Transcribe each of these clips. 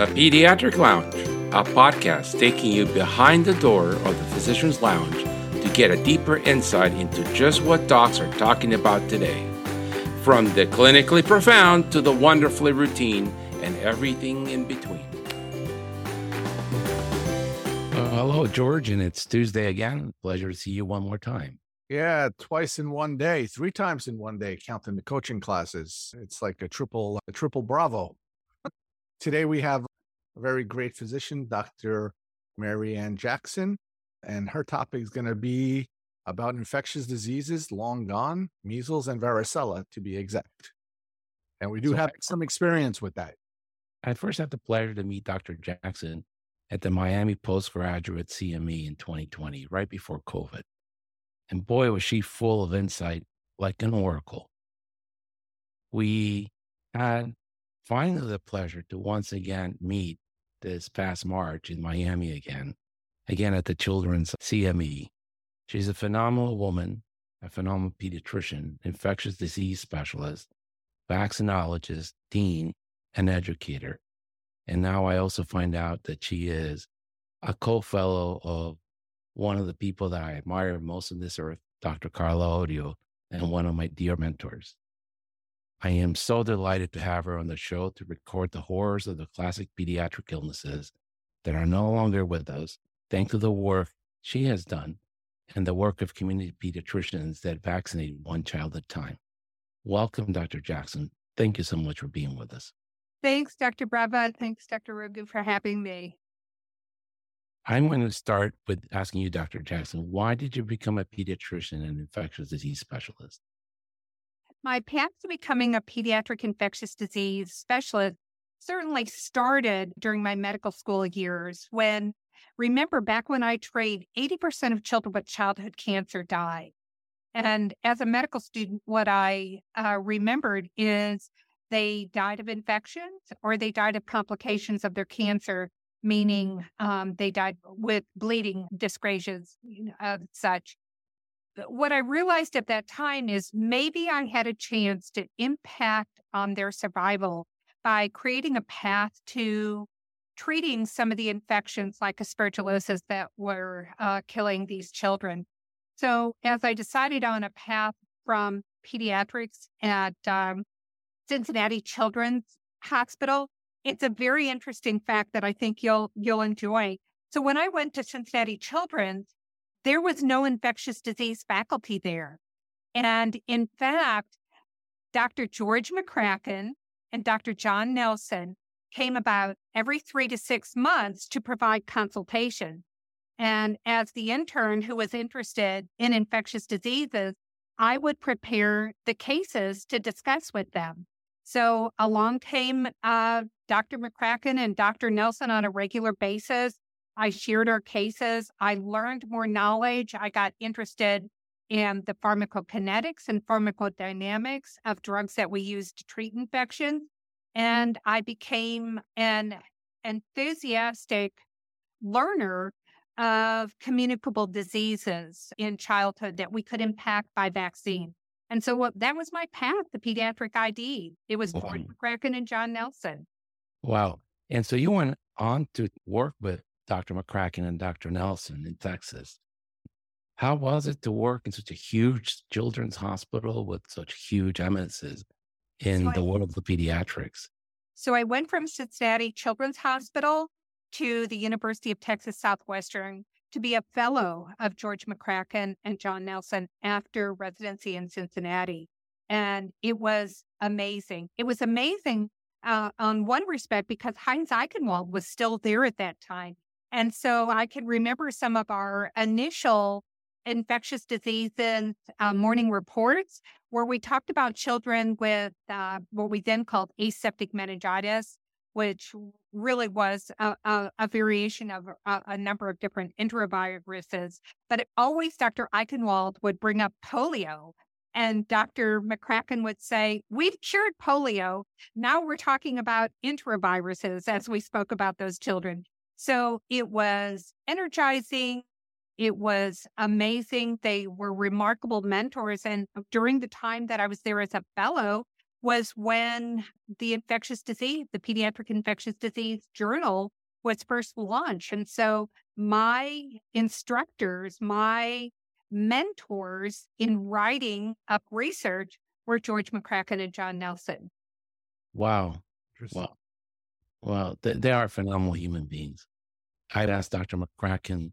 the Pediatric Lounge, a podcast taking you behind the door of the physician's lounge to get a deeper insight into just what docs are talking about today. From the clinically profound to the wonderfully routine and everything in between. Hello, George, and it's Tuesday again. Pleasure to see you one more time. Yeah, twice in one day, three times in one day, counting the coaching classes. It's like a triple bravo. Today we have a very great physician, Dr. Mary Ann Jackson, and her topic is going to be about infectious diseases long gone, measles and varicella to be exact. And we do have some experience with that. I first had the pleasure to meet Dr. Jackson at the Miami Postgraduate CME in 2020, right before COVID. And boy, was she full of insight, like an oracle. We had finally the pleasure to once again meet this past March in Miami again at the Children's CME. She's a phenomenal woman, a phenomenal pediatrician, infectious disease specialist, vaccinologist, dean, and educator. And now I also find out that she is a co-fellow of one of the people that I admire most on this earth, Dr. Carla Odio, and one of my dear mentors. I am so delighted to have her on the show to record the horrors of the classic pediatric illnesses that are no longer with us, thanks to the work she has done and the work of community pediatricians that vaccinate one child at a time. Welcome, Dr. Jackson. Thank you so much for being with us. Thanks, Dr. Brava. Thanks, Dr. Rugu, for having me. I'm going to start with asking you, Dr. Jackson, why did you become a pediatrician and infectious disease specialist? My path to becoming a pediatric infectious disease specialist certainly started during my medical school years when, remember, back when I trained, 80% of children with childhood cancer die. And as a medical student, what I remembered is they died of infections or they died of complications of their cancer, meaning they died with bleeding, dyscrasias, such. What I realized at that time is maybe I had a chance to impact on their survival by creating a path to treating some of the infections like aspergillosis that were killing these children. So as I decided on a path from pediatrics at Cincinnati Children's Hospital, it's a very interesting fact that I think you'll enjoy. So when I went to Cincinnati Children's, there was no infectious disease faculty there. And in fact, Dr. George McCracken and Dr. John Nelson came about every 3 to 6 months to provide consultation. And as the intern who was interested in infectious diseases, I would prepare the cases to discuss with them. So along came Dr. McCracken and Dr. Nelson on a regular basis. I shared our cases. I learned more knowledge. I got interested in the pharmacokinetics and pharmacodynamics of drugs that we use to treat infections. And I became an enthusiastic learner of communicable diseases in childhood that we could impact by vaccine. And so that was my path, the pediatric ID. It was George McCracken and John Nelson. Wow. And so you went on to work with Dr. McCracken and Dr. Nelson in Texas. How was it to work in such a huge children's hospital with such huge eminences in the world of pediatrics? So I went from Cincinnati Children's Hospital to the University of Texas Southwestern to be a fellow of George McCracken and John Nelson after residency in Cincinnati. And it was amazing. It was amazing on one respect because Heinz Eichenwald was still there at that time. And so I can remember some of our initial infectious diseases morning reports where we talked about children with what we then called aseptic meningitis, which really was a variation of a number of different enteroviruses. But always Dr. Eichenwald would bring up polio, and Dr. McCracken would say, we've cured polio. Now we're talking about enteroviruses as we spoke about those children. So it was energizing. It was amazing. They were remarkable mentors. And during the time that I was there as a fellow, was when the infectious disease, the Pediatric Infectious Disease Journal was first launched. And so my instructors, my mentors in writing up research were George McCracken and John Nelson. Wow. Wow. Wow. They are phenomenal human beings. I'd ask Dr. McCracken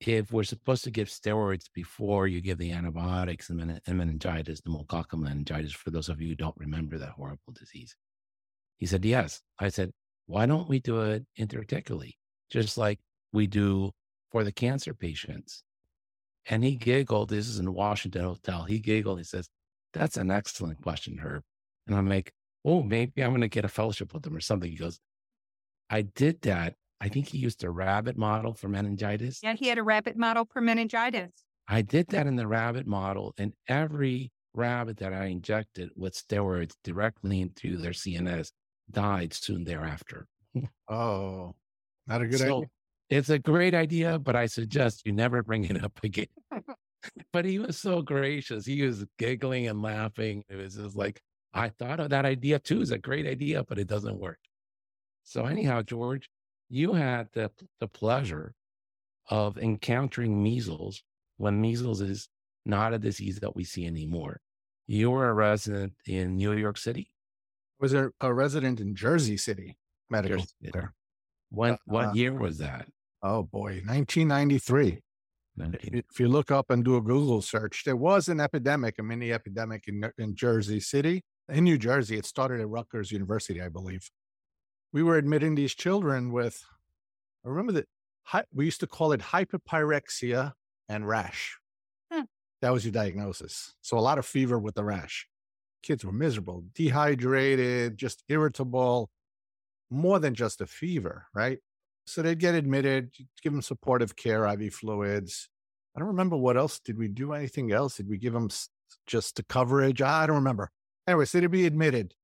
if we're supposed to give steroids before you give the antibiotics and meningitis, the pneumococcal meningitis, for those of you who don't remember that horrible disease. He said, yes. I said, why don't we do it interarticularly, just like we do for the cancer patients? And he giggled. This is in Washington Hotel. He giggled. He says, that's an excellent question, Herb. And I'm like, oh, maybe I'm going to get a fellowship with him or something. He goes, I did that. I think he used a rabbit model for meningitis. Yeah, he had a rabbit model for meningitis. I did that in the rabbit model, and every rabbit that I injected with steroids directly into their CNS died soon thereafter. Oh, not a good idea. It's a great idea, but I suggest you never bring it up again. But he was so gracious. He was giggling and laughing. It was just like, I thought of that idea too. It's a great idea, but it doesn't work. So anyhow, George, you had the pleasure of encountering measles when measles is not a disease that we see anymore. You were a resident in New York City. I was a resident in Jersey City Medical Center. What year was that? Oh boy, 1993. If you look up and do a Google search, there was an epidemic, a mini epidemic in Jersey City, in New Jersey. It started at Rutgers University, I believe. We were admitting these children with, I remember that we used to call it hyperpyrexia and rash. Huh. That was your diagnosis. So a lot of fever with the rash. Kids were miserable, dehydrated, just irritable, more than just a fever, right? So they'd get admitted, give them supportive care, IV fluids. I don't remember what else. Did we do anything else? Did we give them just the coverage? I don't remember. Anyway, so they'd be admitted.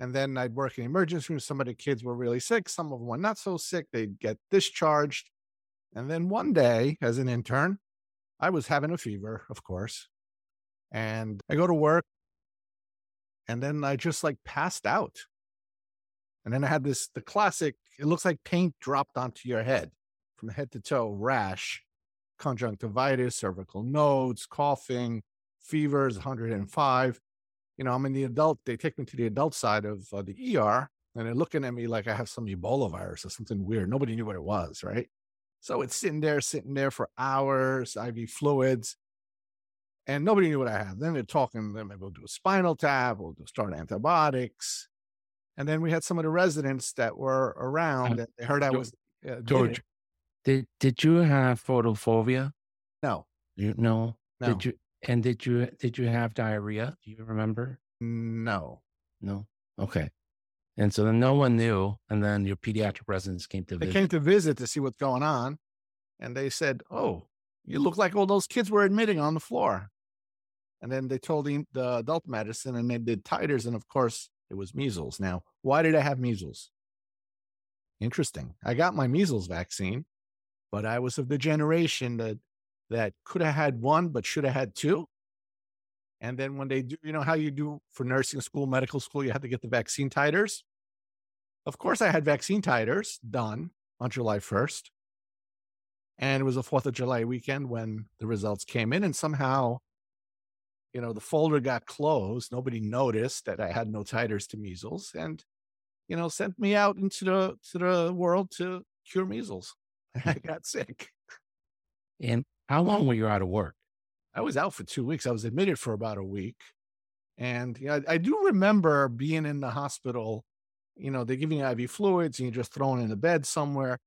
And then I'd work in the emergency room. Some of the kids were really sick. Some of them were not so sick. They'd get discharged. And then one day, as an intern, I was having a fever, of course. And I go to work. And then I just like passed out. And then I had the classic, it looks like paint dropped onto your head from head to toe, rash, conjunctivitis, cervical nodes, coughing, fevers, 105. You know, I'm in the adult, they take me to the adult side of the ER, and they're looking at me like I have some Ebola virus or something weird. Nobody knew what it was, right? So it's sitting there for hours, IV fluids, and nobody knew what I had. Then they're talking, then maybe we'll do a spinal tap, we'll start antibiotics. And then we had some of the residents that were around and they heard I was... George, did you have photophobia? No. No. Did you have diarrhea? Do you remember? No. Okay. And so then no one knew. And then your pediatric residents came to visit. They came to visit to see what's going on. And they said, oh, you look like all those kids were admitting on the floor. And then they told the adult medicine and they did titers. And of course, it was measles. Now, why did I have measles? Interesting. I got my measles vaccine, but I was of the generation that could have had one, but should have had two. And then when they do, you know how you do for nursing school, medical school, you have to get the vaccine titers. Of course, I had vaccine titers done on July 1st. And it was the 4th of July weekend when the results came in, and somehow, you know, the folder got closed. Nobody noticed that I had no titers to measles, and, you know, sent me out into the world to cure measles. I got sick. And how long were you out of work? I was out for 2 weeks. I was admitted for about a week. And you know, I do remember being in the hospital, you know, they're giving you IV fluids and you're just thrown in the bed somewhere.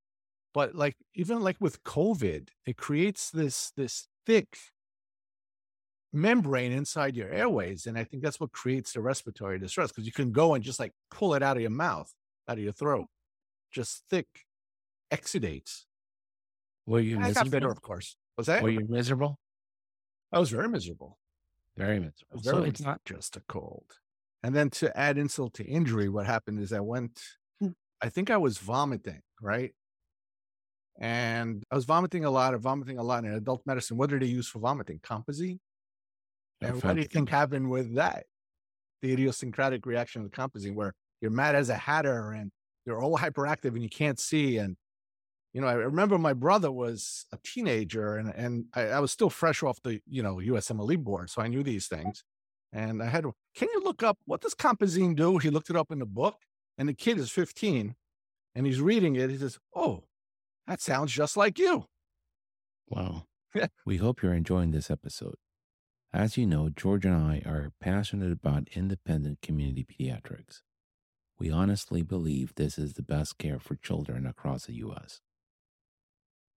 But like, even like with COVID, it creates this thick membrane inside your airways. And I think that's what creates the respiratory distress, because you can go and just like pull it out of your mouth, out of your throat, just thick exudates. Were you miserable? I got better, of course. Was that? Were you miserable? I was very miserable. Very miserable. So it's not just a cold. And then to add insult to injury, what happened is I think I was vomiting, right? And I was vomiting a lot in adult medicine. What do they use for vomiting? Composine? And what do you think happened with that? the idiosyncratic reaction of the composing where you're mad as a hatter and they're all hyperactive and you can't see. And, you know, I remember my brother was a teenager and I was still fresh off the, you know, USMLE board. So I knew these things. And I had, can you look up, what does composine do? He looked it up in the book, and the kid is 15 and he's reading it. He says, oh, that sounds just like you. Wow. We hope you're enjoying this episode. As you know, George and I are passionate about independent community pediatrics. We honestly believe this is the best care for children across the U.S.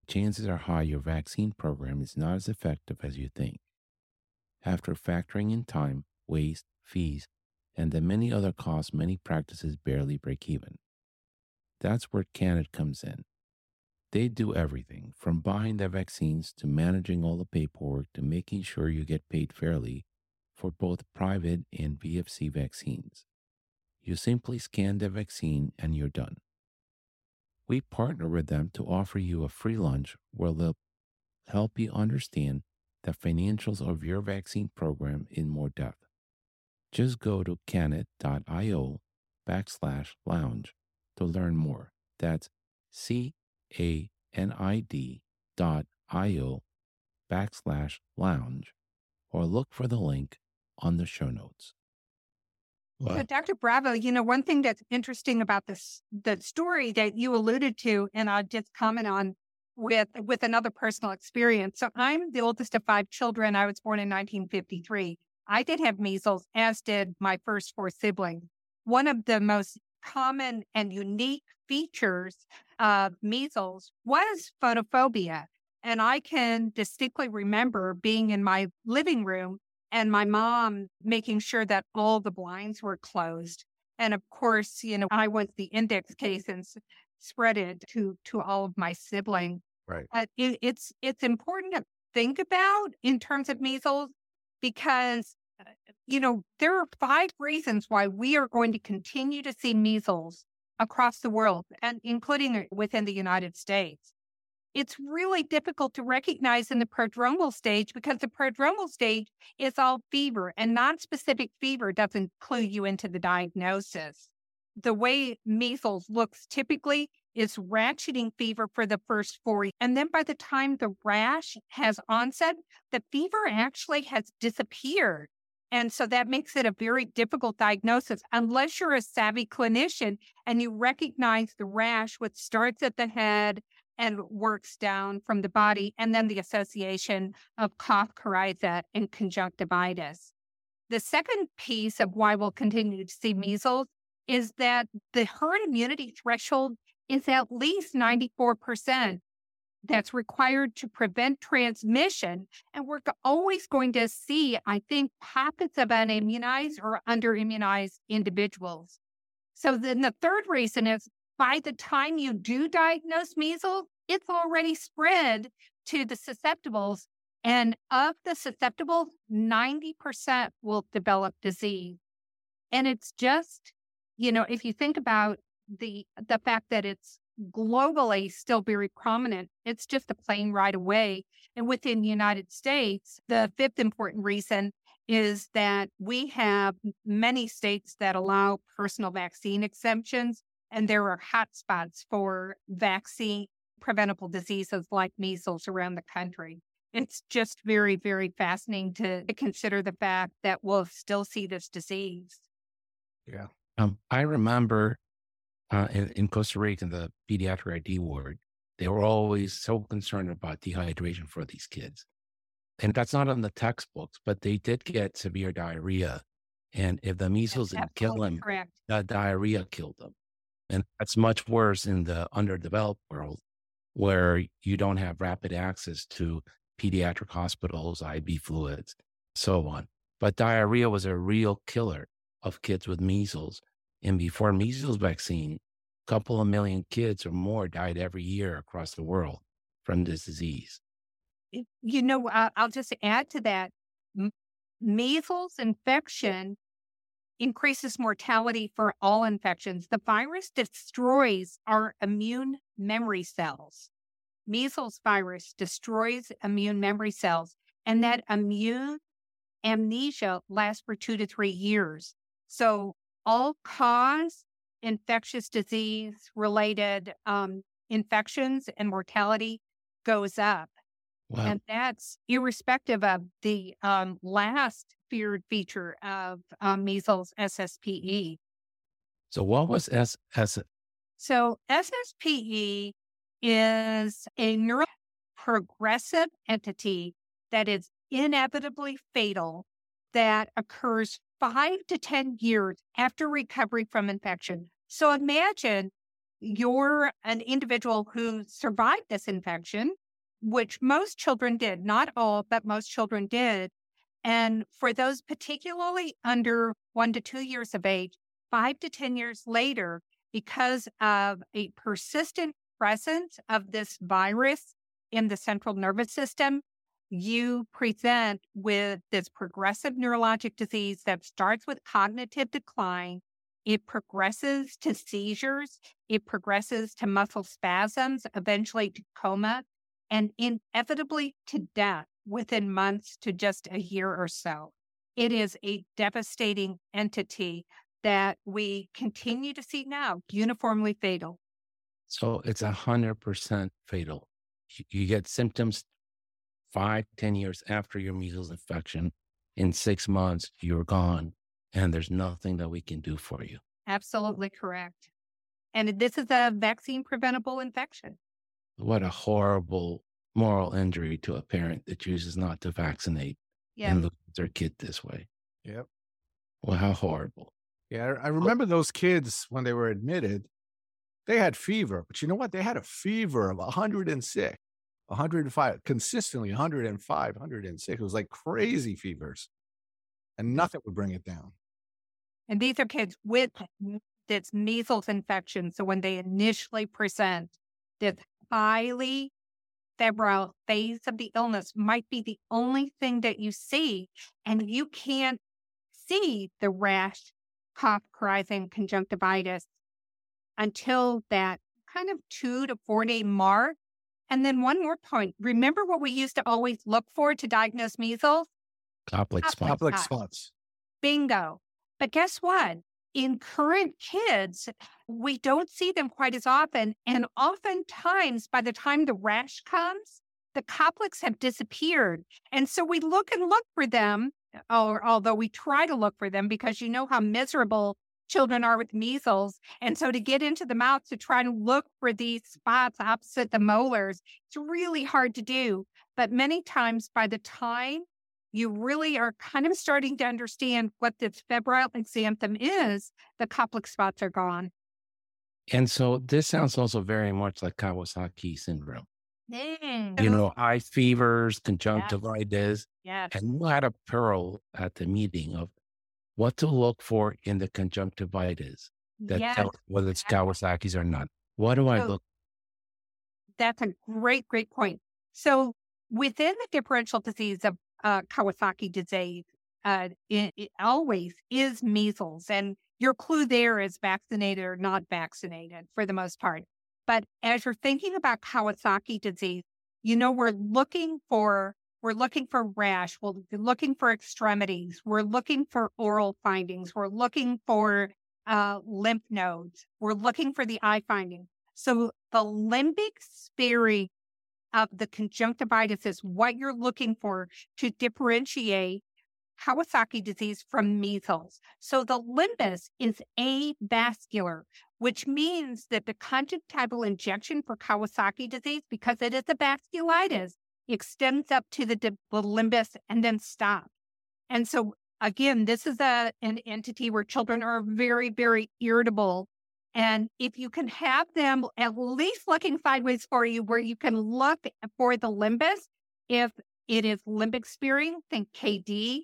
Chances are high your vaccine program is not as effective as you think. After factoring in time, waste, fees, and the many other costs, many practices barely break even. That's where Canad comes in. They do everything from buying the vaccines to managing all the paperwork to making sure you get paid fairly for both private and VFC vaccines. You simply scan the vaccine and you're done. We partner with them to offer you a free lunch where they'll help you understand the financials of your vaccine program in more depth. Just go to canid.io/lounge to learn more. That's canid.io/lounge, or look for the link on the show notes. Wow. So Dr. Bravo, you know, one thing that's interesting about this, the story that you alluded to, and I'll just comment on with another personal experience. So I'm the oldest of five children. I was born in 1953. I did have measles, as did my first four siblings. One of the most common and unique features of measles was photophobia. And I can distinctly remember being in my living room and my mom making sure that all the blinds were closed. And of course, you know, I was the index case and spread it to all of my siblings. Right. But it's important to think about in terms of measles because, you know, there are 5 reasons why we are going to continue to see measles across the world, and including within the United States. It's really difficult to recognize in the prodromal stage because the prodromal stage is all fever, and nonspecific fever doesn't clue you into the diagnosis. The way measles looks typically is ratcheting fever for the first 4, and then by the time the rash has onset, the fever actually has disappeared. And so that makes it a very difficult diagnosis unless you're a savvy clinician and you recognize the rash, which starts at the head and works down from the body, and then the association of cough, coryza, and conjunctivitis. The second piece of why we'll continue to see measles is that the herd immunity threshold is at least 94%. That's required to prevent transmission. And we're always going to see, I think, pockets of unimmunized or under-immunized individuals. So then the third reason is by the time you do diagnose measles, it's already spread to the susceptibles. And of the susceptibles, 90% will develop disease. And it's just, you know, if you think about the fact that it's globally still very prominent, it's just a plane right away. And within the United States, the 5th important reason is that we have many states that allow personal vaccine exemptions, and there are hotspots for vaccine preventable diseases like measles around the country. It's just very, very fascinating to consider the fact that we'll still see this disease. Yeah. I remember in Costa Rica, in the pediatric ID ward, they were always so concerned about dehydration for these kids. And that's not on the textbooks, but they did get severe diarrhea. And if the measles didn't kill them, correct, the diarrhea killed them. And that's much worse in the underdeveloped world, where you don't have rapid access to pediatric hospitals, IV fluids, so on. But diarrhea was a real killer of kids with measles. And before measles vaccine, a couple of million kids or more died every year across the world from this disease. You know, I'll just add to that. Measles infection increases mortality for all infections. The virus destroys our immune memory cells. Measles virus destroys immune memory cells, and that immune amnesia lasts for 2 to 3 years. So all cause infectious disease related infections and mortality goes up. Wow. And that's irrespective of the last feared feature of measles, SSPE. So what was SSPE? So SSPE is a neuroprogressive entity that is inevitably fatal that occurs 5 to 10 years after recovery from infection. So imagine you're an individual who survived this infection, which most children did, not all, but most children did. And for those particularly under 1 to 2 years of age, 5 to 10 years later, because of a persistent presence of this virus in the central nervous system, you present with this progressive neurologic disease that starts with cognitive decline. It progresses to seizures. It progresses to muscle spasms, eventually to coma, and inevitably to death within months to just a year or so. It is a devastating entity that we continue to see now, uniformly fatal. So it's 100% fatal. You get symptoms 5, 10 years after your measles infection. In 6 months, you're gone, and there's nothing that we can do for you. Absolutely correct. And this is a vaccine-preventable infection. What a horrible moral injury to a parent that chooses not to vaccinate and look at their kid this way. Yep. Well, how horrible. Yeah, I remember those kids when they were admitted, they had fever, but you know what? They had a fever of 106, 105, consistently 105, 106. It was like crazy fevers, and nothing would bring it down. And these are kids with this measles infection. So when they initially present, this highly febrile phase of the illness might be the only thing that you see, and you can't see the rash, cough, and conjunctivitis until that kind of 2 to 4 day mark. And then one more point. Remember what we used to always look for to diagnose measles? Koplik spots. Koplik spots. Bingo. But guess what? In current kids, we don't see them quite as often. And oftentimes, by the time the rash comes, the Kopliks have disappeared. And so we look and look for them, or although we try to look for them, because you know how miserable children are with measles. And so to get into the mouth to try and look for these spots opposite the molars, it's really hard to do. But many times by the time you really are kind of starting to understand what this febrile exanthem is, the Koplik spots are gone. And so this sounds also very much like Kawasaki syndrome. You know, high fevers, conjunctivitis. Yes. And we had a pearl at the meeting of what to look for in the conjunctivitis that tells whether it's Kawasaki's or not. What do I look for? That's a great, great point. So within the differential disease of Kawasaki disease, it always is measles. And your clue there is vaccinated or not vaccinated for the most part. But as you're thinking about Kawasaki disease, you know, we're looking for rash. We're looking for extremities. We're looking for oral findings. We're looking for lymph nodes. We're looking for the eye finding. So the limbic sparing of the conjunctivitis is what you're looking for to differentiate Kawasaki disease from measles. So the limbus is avascular, which means that the conjunctival injection for Kawasaki disease, because it is a vasculitis, extends up to the limbus and then stops. And so again, this is an entity where children are very, very irritable. And if you can have them at least looking sideways for you, where you can look for the limbus, if it is limbic sparing, think KD.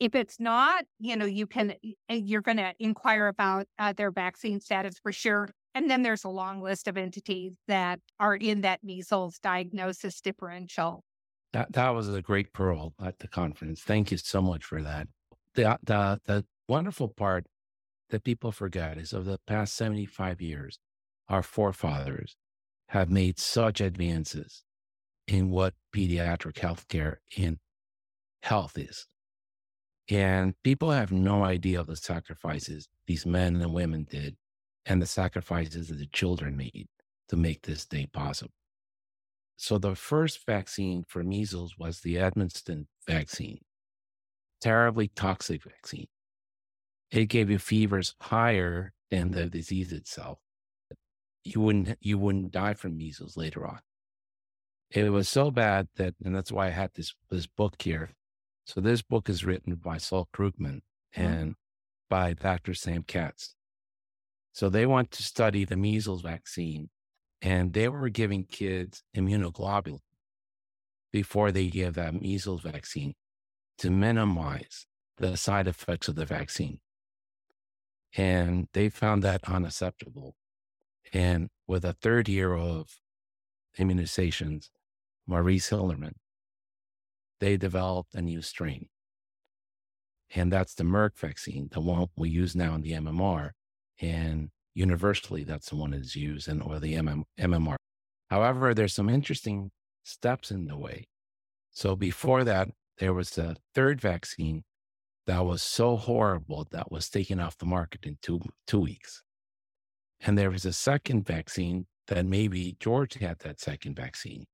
If it's not, you know, you're going to inquire about their vaccine status for sure. And then there's a long list of entities that are in that measles diagnosis differential. That was a great pearl at the conference. Thank you so much for that. The wonderful part that people forget is, of the past 75 years, our forefathers have made such advances in what pediatric healthcare and health is. And people have no idea of the sacrifices these men and women did and the sacrifices that the children made to make this day possible. So the first vaccine for measles was the Edmonston vaccine, terribly toxic vaccine. It gave you fevers higher than the disease itself. You wouldn't die from measles later on. It was so bad that, and that's why I had this book here. So this book is written by Saul Krugman and by Dr. Sam Katz. So they want to study the measles vaccine, and they were giving kids immunoglobulin before they gave that measles vaccine to minimize the side effects of the vaccine. And they found that unacceptable. And with a third year of immunizations, Maurice Hillerman, they developed a new strain. And that's the Merck vaccine, the one we use now in the MMR. And universally, that's the one that's used, or the MMR. However, there's some interesting steps in the way. So before that, there was a third vaccine that was so horrible that was taken off the market in two weeks. And there was a second vaccine that maybe George had, that second vaccine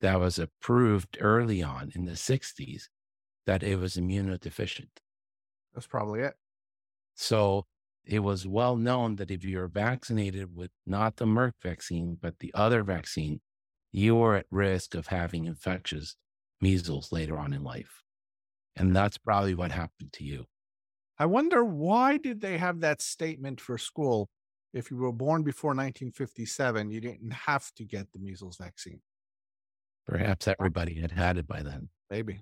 that was approved early on in the 60s, that it was immunodeficient. That's probably it. So it was well known that if you were vaccinated with not the Merck vaccine, but the other vaccine, you were at risk of having infectious measles later on in life. And that's probably what happened to you. I wonder, why did they have that statement for school? If you were born before 1957, you didn't have to get the measles vaccine. Perhaps everybody had it by then. Maybe.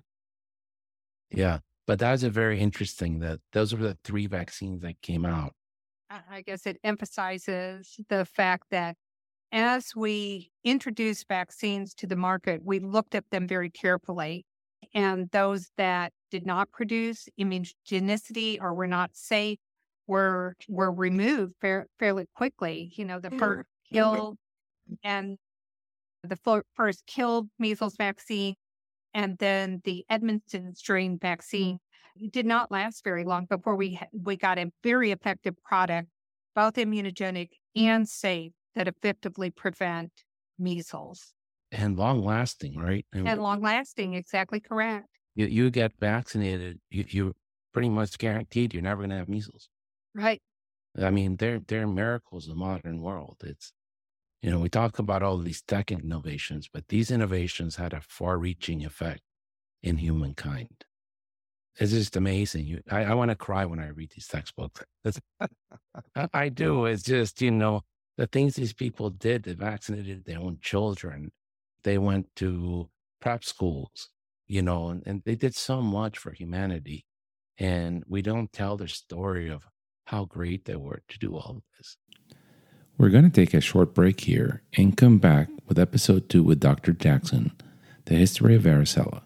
Yeah. But that was a very interesting, that those were the three vaccines that came out. I guess it emphasizes the fact that as we introduced vaccines to the market, we looked at them very carefully. And those that did not produce immunogenicity or were not safe were removed fairly quickly. You know, the first killed and the first killed measles vaccine, and then the Edmonston strain vaccine did not last very long before we got a very effective product, both immunogenic and safe, that effectively prevent measles. And long-lasting, right? And long-lasting, exactly correct. You get vaccinated, you're pretty much guaranteed you're never going to have measels. Right. I mean, they're miracles of the modern world. It's, you know, we talk about all these tech innovations, but these innovations had a far-reaching effect in humankind. It's just amazing. I want to cry when I read these textbooks. I do. It's just, you know, the things these people did. They vaccinated their own children. They went to prep schools, you know, and they did so much for humanity. And we don't tell their story of how great they were to do all of this. We're going to take a short break here and come back with episode 2 with Dr. Jackson, The History of Varicella.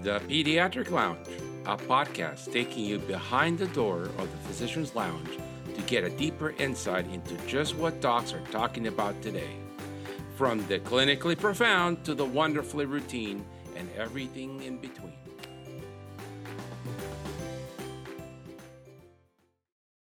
The Pediatric Lounge, a podcast taking you behind the door of the physician's lounge to get a deeper insight into just what docs are talking about today. From the clinically profound to the wonderfully routine and everything in between.